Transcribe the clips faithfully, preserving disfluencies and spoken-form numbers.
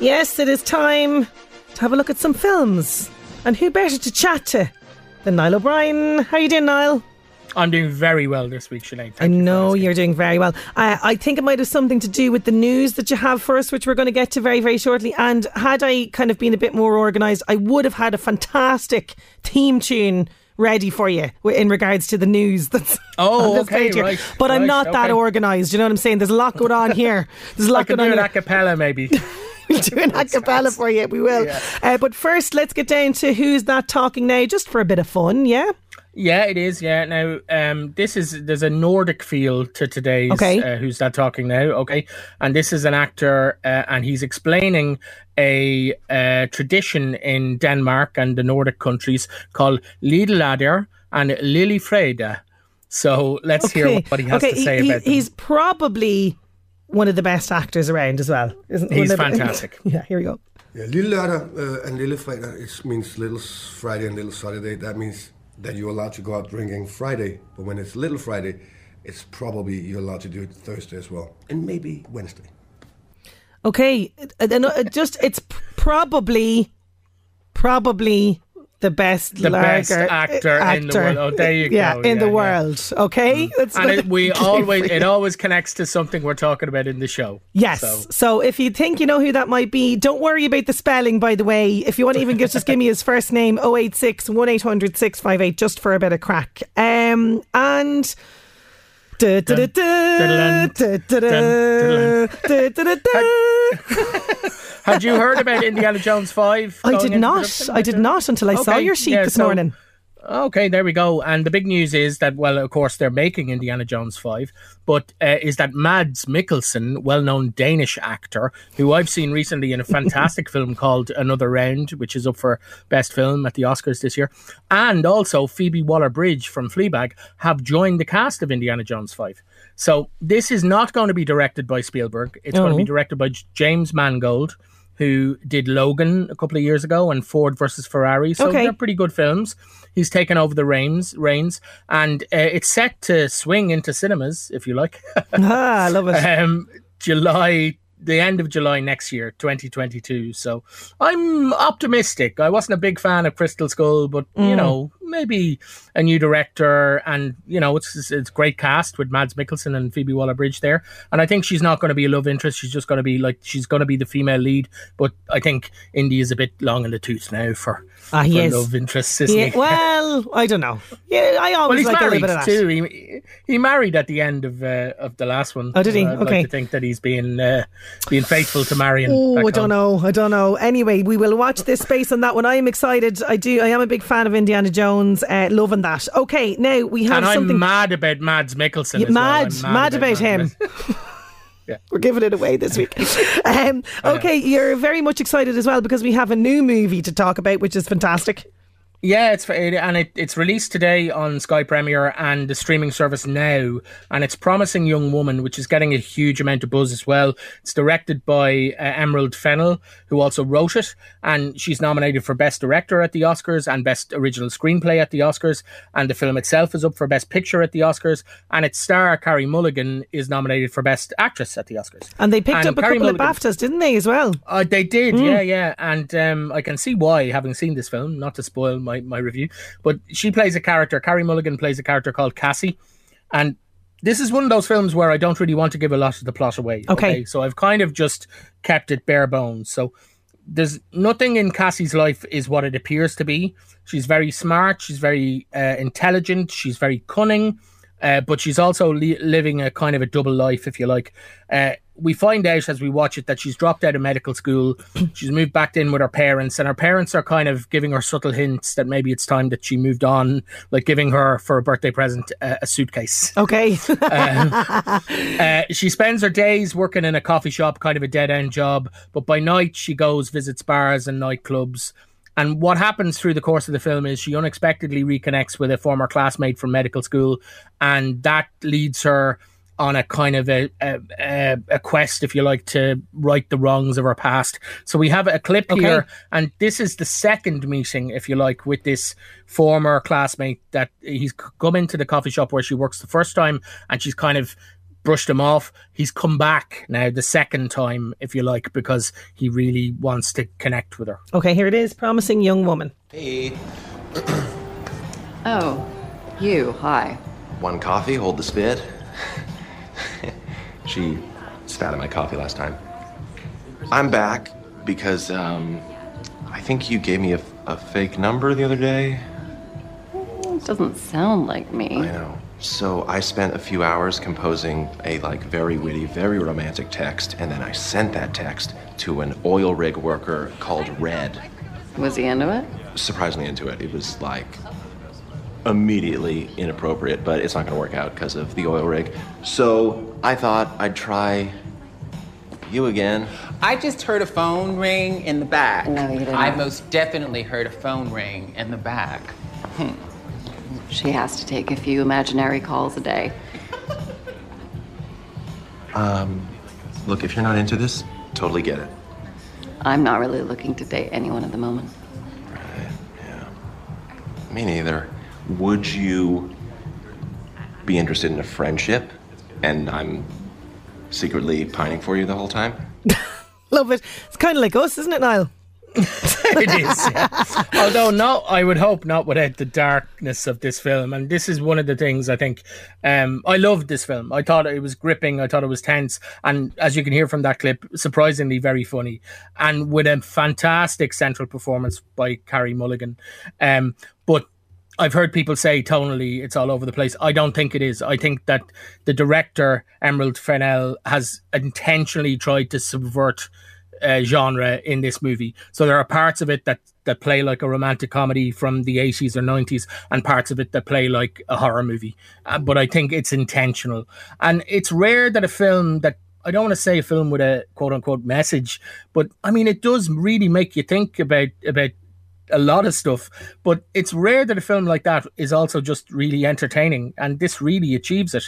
Yes, it is time to have a look at some films. And who better to chat to than Niall O'Brien. How are you doing, Niall? I'm doing very well this week, Sinead. Thank I you know you're doing very well. I, I think it might have something to do with the news that you have for us, which we're going to get to very, very shortly. And had I kind of been a bit more organised, I would have had a fantastic theme tune ready for you in regards to the news that's oh okay right but right, I'm not okay. that organised, you know what I'm saying? There's a lot going on here. There's a lot going on. I can do an a cappella maybe. We'll do an a cappella for you, we will. Yeah. Uh, but first let's get down to Who's That Talking Now, just for a bit of fun. Yeah. Yeah, it is. Yeah. Now, um, this is there's a Nordic feel to today's okay. uh, Who's That Talking Now? OK. And this is an actor uh, and he's explaining a uh, tradition in Denmark and the Nordic countries called Lidelader and Lillefredag. So let's okay. hear what he has okay. to say he, about he, them. He's probably one of the best actors around as well. Isn't he's whenever, fantastic. Yeah, here we go. Yeah, Lidelader uh, and Lillefredag means Little Friday and Little Saturday. That means that you're allowed to go out drinking Friday, but when it's Little Friday, it's probably you're allowed to do it Thursday as well, and maybe Wednesday. Okay, just it's probably, probably the best the best actor, actor in the world. Oh, there you yeah, go. In yeah, in the yeah. world. Okay, mm-hmm. That's and it, we always it always connects to something we're talking about in the show. Yes. So. so if you think you know who that might be, don't worry about the spelling. By the way, if you want to even give, just give me his first name: oh eight six one eight hundred six five eight, just for a bit of crack. Um and. Had you heard about Indiana Jones five? I did not. I did not until I okay. saw your sheet yeah, this so, morning. Okay, there we go. And the big news is that, well, of course, they're making Indiana Jones five, but uh, is that Mads Mikkelsen, well-known Danish actor, who I've seen recently in a fantastic film called Another Round, which is up for Best Film at the Oscars this year, and also Phoebe Waller-Bridge from Fleabag, have joined the cast of Indiana Jones five. So this is not going to be directed by Spielberg. It's oh. going to be directed by James Mangold, who did Logan a couple of years ago and Ford versus Ferrari. So okay. they're pretty good films. He's taken over the reins, reins and uh, it's set to swing into cinemas, if you like. ah, I love it. Um, July, the end of July next year, twenty twenty-two. So I'm optimistic. I wasn't a big fan of Crystal Skull, but, mm. you know, maybe a new director and, you know, it's it's great cast with Mads Mikkelsen and Phoebe Waller-Bridge there. And I think she's not going to be a love interest. She's just going to be like, she's going to be the female lead. But I think Indy is a bit long in the tooth now for, uh, for love interest, isn't he? He? Well, I don't know. Yeah, I always well, like a little bit of that. Too. He, he married at the end of uh, of the last one. Oh, did he? So I'd okay. like to think that he's being, uh, being faithful to Marion. Oh, I home. don't know. I don't know. Anyway, we will watch this space on that one. I am excited. I do. I am a big fan of Indiana Jones. Uh, loving that. Okay, now we have and I'm something. Mad about Mads Mikkelsen. Yeah, as mad, well. I'm mad, mad about, about him. yeah. We're giving it away this week. um, okay, you're very much excited as well because we have a new movie to talk about, which is fantastic. Yeah, it's and it, it's released today on Sky Premier and the streaming service Now, and it's Promising Young Woman, which is getting a huge amount of buzz as well. It's directed by uh, Emerald Fennell, who also wrote it, and she's nominated for Best Director at the Oscars and Best Original Screenplay at the Oscars, and the film itself is up for Best Picture at the Oscars, and its star, Carrie Mulligan, is nominated for Best Actress at the Oscars. And they picked and up a Carrie couple Mulligan, of BAFTAs, didn't they, as well? Uh, they did, mm. yeah, yeah, and um, I can see why, having seen this film, not to spoil my my, my review. But she plays a character, Carrie Mulligan plays a character called Cassie. And this is one of those films where I don't really want to give a lot of the plot away. Okay. okay? So I've kind of just kept it bare bones. So there's nothing in Cassie's life is what it appears to be. She's very smart. She's very uh, intelligent. She's very cunning. Uh, but she's also li- living a kind of a double life, if you like. Uh, we find out as we watch it that she's dropped out of medical school. She's moved back in with her parents, and her parents are kind of giving her subtle hints that maybe it's time that she moved on, like giving her for a birthday present uh, a suitcase. Okay. um, uh, she spends her days working in a coffee shop, kind of a dead-end job. But by night, she goes, visits bars and nightclubs. And what happens through the course of the film is she unexpectedly reconnects with a former classmate from medical school, and that leads her on a kind of a, a, a quest, if you like, to right the wrongs of her past. So we have a clip okay. here, and this is the second meeting, if you like, with this former classmate that he's come into the coffee shop where she works the first time, and she's kind of brushed him off. He's come back now the second time, if you like, because he really wants to connect with her. Okay, here it is. Promising Young Woman. Hey. Oh, you. Hi. One coffee, hold the spit. She spat at my coffee last time. I'm back because um, I think you gave me a, a fake number the other day. It doesn't sound like me. I know. So I spent a few hours composing a, like, very witty, very romantic text, and then I sent that text to an oil rig worker called Red. Was he into it? Surprisingly into it. It was, like, immediately inappropriate, but it's not going to work out because of the oil rig. So I thought I'd try you again. I just heard a phone ring in the back. No, you didn't. I most definitely heard a phone ring in the back. Hmm. She has to take a few imaginary calls a day. Um, look, if you're not into this, totally get it. I'm not really looking to date anyone at the moment. Right, yeah. Me neither. Would you be interested in a friendship and I'm secretly pining for you the whole time? Love it. It's kind of like us, isn't it, Niall? It is, yeah. Although not, I would hope not without the darkness of this film. And this is one of the things I think um, I loved this film. I thought it was gripping, I thought it was tense, and as you can hear from that clip, surprisingly very funny, and with a fantastic central performance by Carrie Mulligan. Um, but I've heard people say tonally it's all over the place. I don't think it is. I think that the director, Emerald Fennell, has intentionally tried to subvert Uh, genre in this movie. So there are parts of it that that play like a romantic comedy from the eighties or nineties, and parts of it that play like a horror movie, uh, but I think it's intentional. And it's rare that a film that, I don't want to say a film with a quote unquote message, but I mean it does really make you think about about a lot of stuff, but it's rare that a film like that is also just really entertaining, and this really achieves it.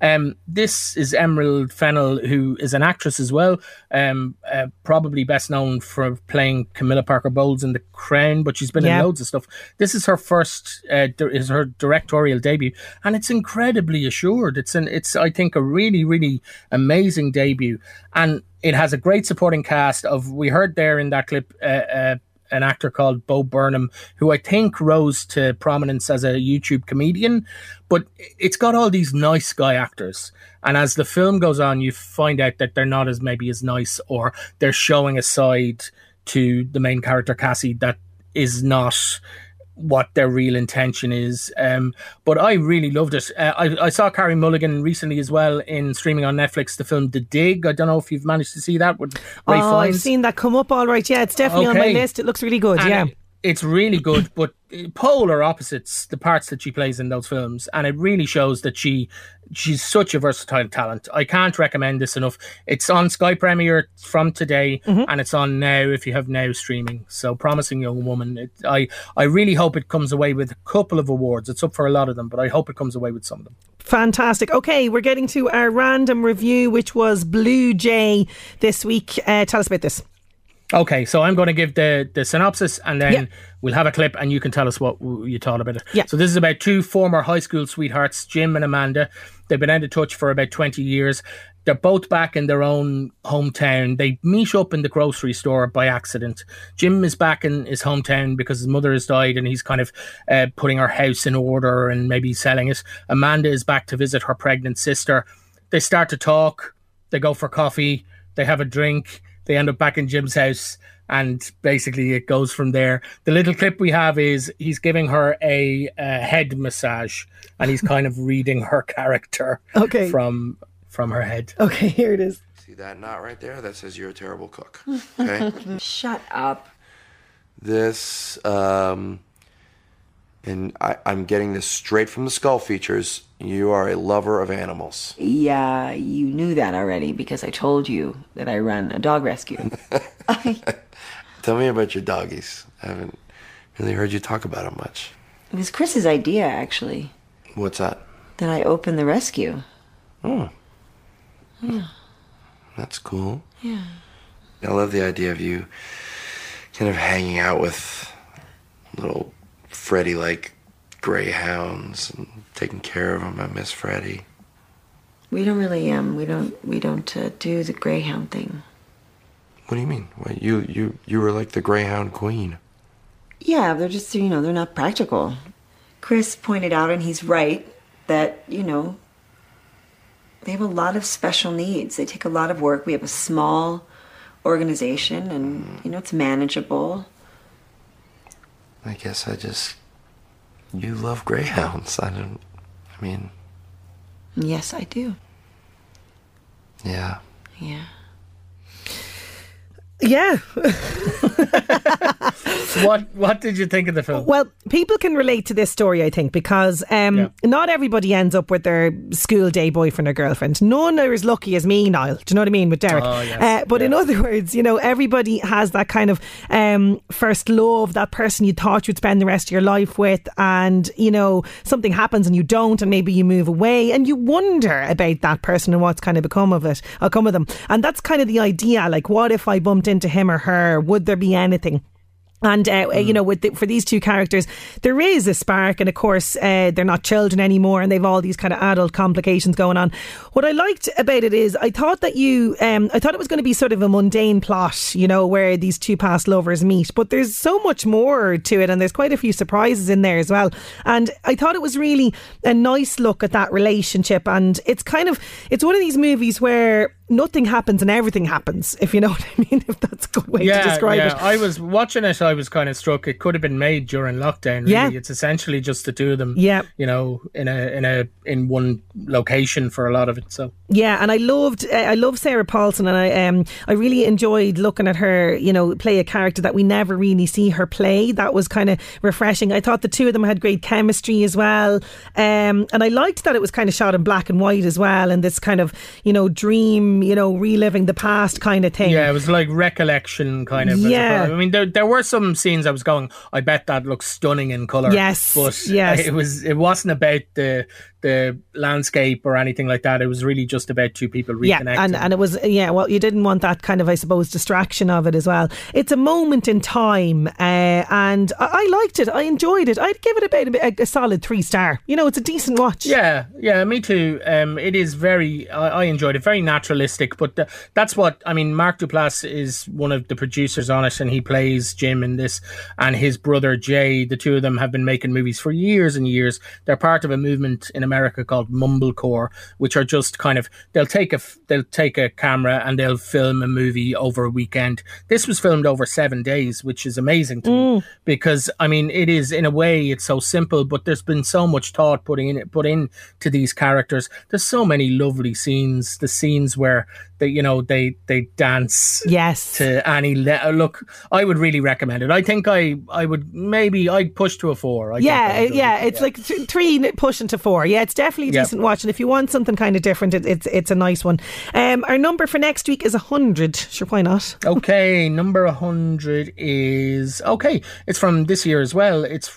Um, this is Emerald Fennell, who is an actress as well, um, uh, probably best known for playing Camilla Parker Bowles in The Crown, but she's been yeah. in loads of stuff. This is her first, uh, di- is her directorial debut, and it's incredibly assured. It's an, it's I think a really, really amazing debut, and it has a great supporting cast of. We heard there in that clip. Uh, uh, an actor called Bo Burnham, who I think rose to prominence as a YouTube comedian, but it's got all these nice guy actors. And as the film goes on, you find out that they're not as maybe as nice, or they're showing a side to the main character, Cassie, that is not what their real intention is. Um, but I really loved it. Uh, I, I saw Carrie Mulligan recently as well in streaming on Netflix, the film The Dig. I don't know if you've managed to see that with Ray oh, Fiennes. I've seen that come up all right. Yeah, it's definitely okay. on my list. It looks really good. And yeah. It, it's really good, but polar opposites, the parts that she plays in those films. And it really shows that she she's such a versatile talent. I can't recommend this enough. It's on Sky Premier from today, mm-hmm. and it's on Now if you have Now streaming. So Promising Young Woman. It, I, I really hope it comes away with a couple of awards. It's up for a lot of them, but I hope it comes away with some of them. Fantastic. Okay, we're getting to our random review, which was Blue Jay this week. Uh, tell us about this. Okay, so I'm going to give the, the synopsis, and then yeah. we'll have a clip and you can tell us what you thought about it. Yeah. So this is about two former high school sweethearts, Jim and Amanda. They've been out of touch for about twenty years. They're both back in their own hometown. They meet up in the grocery store by accident. Jim is back in his hometown because his mother has died and he's kind of uh, putting her house in order and maybe selling it. Amanda is back to visit her pregnant sister. They start to talk. They go for coffee. They have a drink. They end up back in Jim's house. And basically it goes from there. The little clip we have is he's giving her a, a head massage and he's kind of reading her character okay. from from her head. Okay, here it is. See that knot right there? That says you're a terrible cook. Okay. Shut up. This, um, and I, I'm getting this straight from the Skull Features. You are a lover of animals. Yeah, you knew that already because I told you that I run a dog rescue. Tell me about your doggies. I haven't really heard you talk about them much. It was Chris's idea, actually. What's that? That I open the rescue. Oh. Yeah. That's cool. Yeah. I love the idea of you kind of hanging out with little Freddy-like greyhounds and taking care of them. I miss Freddy. We don't really, um, we don't, we don't uh, do the greyhound thing. What do you mean? Well, you, you, you were like the greyhound queen. Yeah, they're just, you know, they're not practical. Chris pointed out, and he's right, that, you know, they have a lot of special needs. They take a lot of work. We have a small organization, and, you know, it's manageable. I guess I just... You love greyhounds. I don't... I mean... Yes, I do. Yeah. Yeah. Yeah. What What did you think of the film? Well, people can relate to this story, I think, because um, yeah. not everybody ends up with their school day boyfriend or girlfriend. None are as lucky as me, Niall. Do you know what I mean? With Derek. Oh, yes. uh, but yes. in other words, you know, everybody has that kind of um, first love, that person you thought you'd spend the rest of your life with, and, you know, something happens and you don't, and maybe you move away and you wonder about that person and what's kind of become of it, or come of them. And that's kind of the idea. Like, what if I bumped into him or her? Would there be anything? And uh, mm. you know, with the, for these two characters, there is a spark, and of course, uh, they're not children anymore, and they've all these kind of adult complications going on. What I liked about it is, I thought that you, um, I thought it was going to be sort of a mundane plot, you know, where these two past lovers meet, but there's so much more to it, and there's quite a few surprises in there as well. And I thought it was really a nice look at that relationship, and it's kind of, it's one of these movies where nothing happens and everything happens, if you know what I mean, if that's a good way yeah, to describe yeah. it. I was watching it, I was kind of struck. It could have been made during lockdown, really. Yeah. It's essentially just the two of them, yeah. you know, in a in a in one location for a lot of it. So yeah, and I loved uh, I love Sarah Paulson, and I um I really enjoyed looking at her, you know, play a character that we never really see her play. That was kind of refreshing. I thought the two of them had great chemistry as well. Um and I liked that it was kind of shot in black and white as well, and this kind of, you know, dream, you know, reliving the past kind of thing. Yeah, it was like recollection kind of. Yeah. I mean, there there were some scenes I was going, I bet that looks stunning in colour. Yes, but yes. it was it wasn't about the the landscape or anything like that. It was really just about two people reconnecting. Yeah, and, and it was, yeah, well, you didn't want that kind of, I suppose, distraction of it as well. It's a moment in time, uh, and I, I liked it. I enjoyed it. I'd give it about a, a solid three star. You know, it's a decent watch. Yeah, yeah, me too. Um, it is very, I, I enjoyed it. Very naturalistic, but the, that's what, I mean, Mark Duplass is one of the producers on it, and he plays Jim in this, and his brother Jay. The two of them have been making movies for years and years. They're part of a movement in a America called Mumblecore, which are just kind of, they'll take a they'll take a camera and they'll film a movie over a weekend. This was filmed over seven days, which is amazing to mm. me, because I mean, it is, in a way, it's so simple, but there's been so much thought putting in put in to these characters. There's so many lovely scenes. The scenes where they, you know, they they dance yes. to Annie. Le- Look, I would really recommend it. I think I I would maybe I'd push to a four. I yeah, yeah, it. it's yeah. like th- three pushing to four. Yeah. It's definitely a yep. decent watch, and if you want something kind of different, it, it's it's a nice one. Um, our number for next week is one hundred. Sure, why not? Okay, number one hundred is okay. It's from this year as well. It's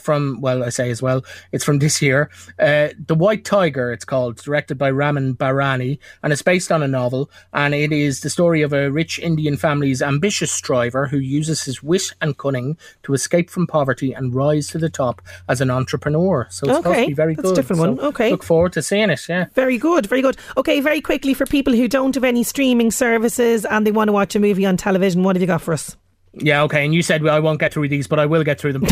from, well, I say as well, it's from this year. Uh, The White Tiger, it's called. It's directed by Ramin Barani, and it's based on on a novel, and it is the story of a rich Indian family's ambitious striver who uses his wit and cunning to escape from poverty and rise to the top as an entrepreneur. So it's okay. supposed to be very That's good. That's a different one. So okay. Look forward to seeing it, yeah. Very good, very good. Okay, very quickly, for people who don't have any streaming services and they want to watch a movie on television, what have you got for us? Yeah, okay, and you said, well, I won't get through these, but I will get through them.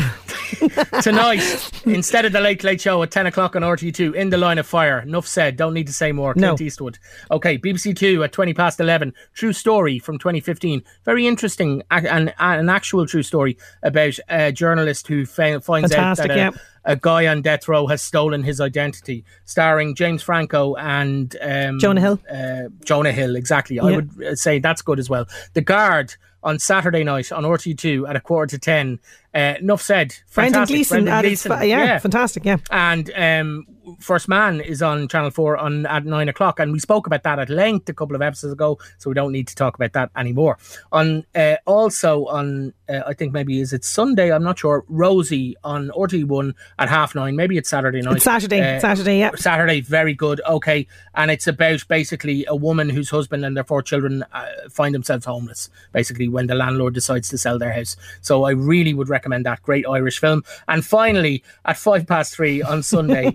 Tonight, instead of the Late Late Show at ten o'clock on R T two, In the Line of Fire. Enough said, don't need to say more. Clint no. Eastwood. Okay, B B C Two at twenty past eleven, True Story from twenty fifteen. Very interesting, an, an actual true story about a journalist who finds Fantastic, out that a, yeah. a guy on death row has stolen his identity, starring James Franco and... Um, Jonah Hill. Uh, Jonah Hill, exactly. Yeah. I would say that's good as well. The Guard... on Saturday night on R T two at a quarter to ten. Uh, enough said. Fantastic. Brendan Gleeson. Gleeson. Fa- yeah, yeah, fantastic, yeah. And um, First Man is on Channel Four on at nine o'clock, and we spoke about that at length a couple of episodes ago, so we don't need to talk about that anymore. On uh, Also on, uh, I think maybe, is it Sunday? I'm not sure. Rosie on R T One at half nine. Maybe it's Saturday night. It's Saturday, uh, Saturday, yeah. Saturday, very good, okay. And it's about basically a woman whose husband and their four children uh, find themselves homeless, basically, when the landlord decides to sell their house. So I really would recommend that. Great Irish film. And finally, at five past three on Sunday,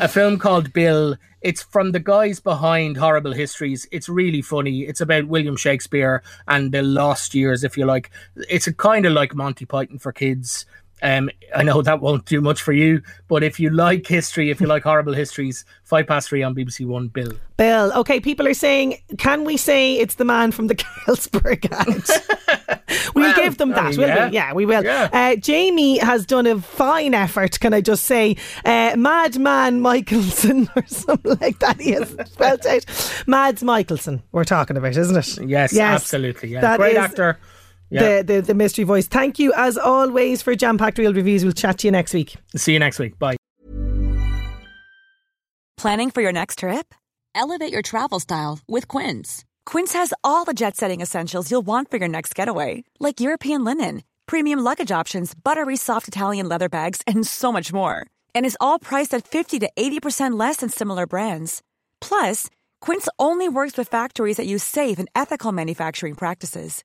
a film called Bill. It's from the guys behind Horrible Histories. It's really funny. It's about William Shakespeare and the lost years, if you like. It's a kind of like Monty Python for kids. Um, I know that won't do much for you, but if you like history, if you like Horrible Histories, five past three on B B C One, Bill. Bill. Okay, people are saying, can we say it's the man from the Carlsberg ad? We'll well, give them that, I mean, will yeah. we? Yeah, we will. Yeah. Uh, Jamie has done a fine effort, can I just say. Uh, Madman Mikkelsen or something like that. He has spelled out. Mads Mikkelsen, we're talking about, isn't it? Yes, yes, absolutely. Yeah. Great is, actor. Yeah. The, the the mystery voice. Thank you as always for jam-packed real reviews. We'll chat to you next week. See you next week. Bye. Planning for your next trip? Elevate your travel style with Quince. Quince has all the jet-setting essentials you'll want for your next getaway, like European linen, premium luggage options, buttery soft Italian leather bags, and so much more. And is all priced at fifty to eighty percent less than similar brands. Plus, Quince only works with factories that use safe and ethical manufacturing practices.